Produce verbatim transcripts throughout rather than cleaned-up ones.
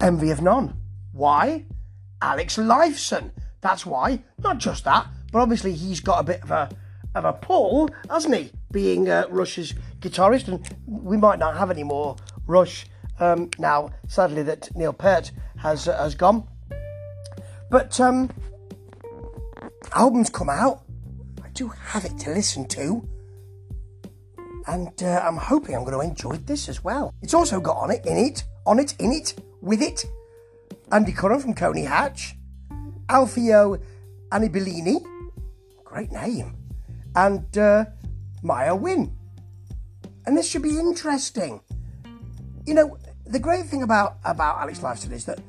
Envy of None. Why? Alex Lifeson. That's why. Not just that, but obviously he's got a bit of a of a pull, hasn't he? Being uh, Rush's guitarist, and we might not have any more Rush um, now. Sadly, that Neil Peart has uh, has gone. But um, album's come out. I do have it to listen to, and uh, I'm hoping I'm going to enjoy this as well. It's also got on it, in it, on it, in it, with it. Andy Curran from Coney Hatch, Alfio Annibellini, great name, and uh, Maya Wynn. And this should be interesting. You know, the great thing about, about Alex Lifeson is that,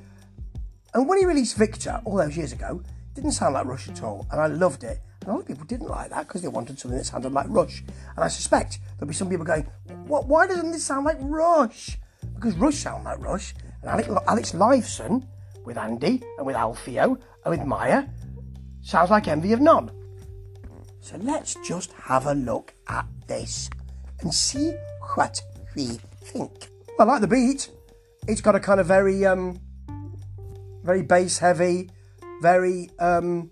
and when he released Victor all those years ago, it didn't sound like Rush at all, and I loved it. And a lot of people didn't like that because they wanted something that sounded like Rush. And I suspect there'll be some people going, "What? Why doesn't this sound like Rush?" Because Rush sound like Rush. And Alex, Alex Lifeson, with Andy and with Alfio and with Maya, sounds like Envy of None. So let's just have a look at this and see what we think. Well, like the beat, it's got a kind of very, um, very bass heavy, very, um,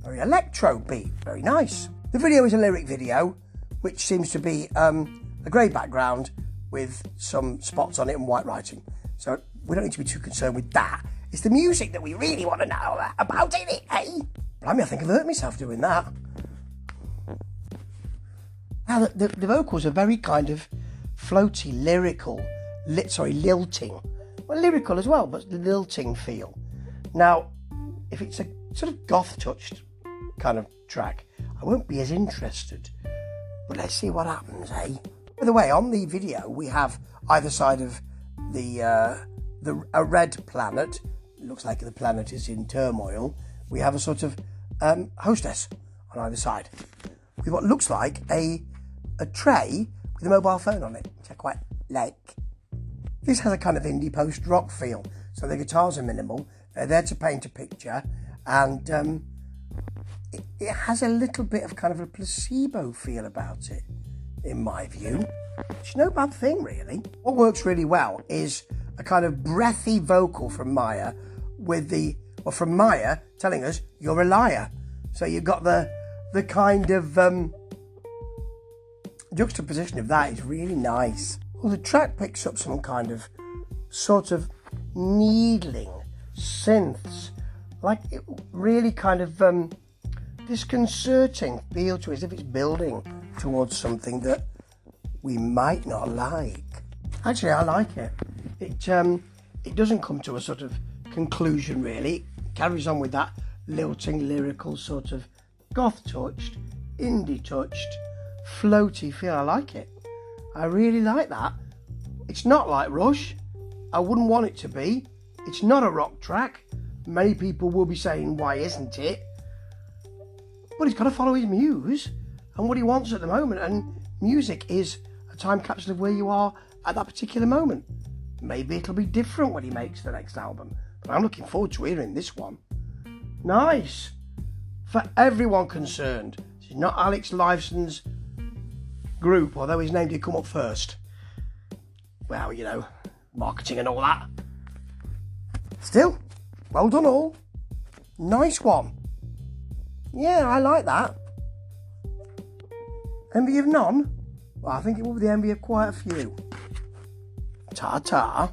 very electro beat. Very nice. The video is a lyric video, which seems to be um, a grey background with some spots on it and white writing. So we don't need to be too concerned with that. It's the music that we really want to know about, isn't it, eh? Blimey, I think I've hurt myself doing that. Now, the, the, the vocals are very kind of floaty, lyrical, li- sorry, lilting. Well, lyrical as well, but lilting feel. Now, if it's a sort of goth-touched kind of track, I won't be as interested. But let's see what happens, eh? By the way, on the video, we have either side of the... Uh, The, a red planet, it looks like the planet is in turmoil. We have a sort of um, hostess on either side with what looks like a a tray with a mobile phone on it, which I quite like. This has a kind of indie post-rock feel, so the guitars are minimal. They're there to paint a picture, and um, it, it has a little bit of kind of a Placebo feel about it, in my view. It's no bad thing, really. What works really well is a kind of breathy vocal from Maya, with the or from Maya telling us you're a liar. So you've got the the kind of um, juxtaposition of that is really nice. Well, the track picks up some kind of sort of needling synths, like it really kind of um, disconcerting feel to it, as if it's building towards something that we might not like. Actually, I like it. It um, it doesn't come to a sort of conclusion, really. It carries on with that lilting, lyrical sort of goth-touched, indie-touched, floaty feel. I like it. I really like that. It's not like Rush. I wouldn't want it to be. It's not a rock track. Many people will be saying, why isn't it? But he's got to follow his muse and what he wants at the moment. And music is a time capsule of where you are at that particular moment. Maybe it'll be different when he makes the next album, but I'm looking forward to hearing this one. Nice! For everyone concerned, this is not Alex Lifeson's group, although his name did come up first. Well, you know, marketing and all that. Still, well done all. Nice one. Yeah, I like that. Envy of None? Well, I think it will be the envy of quite a few. Ta-ta.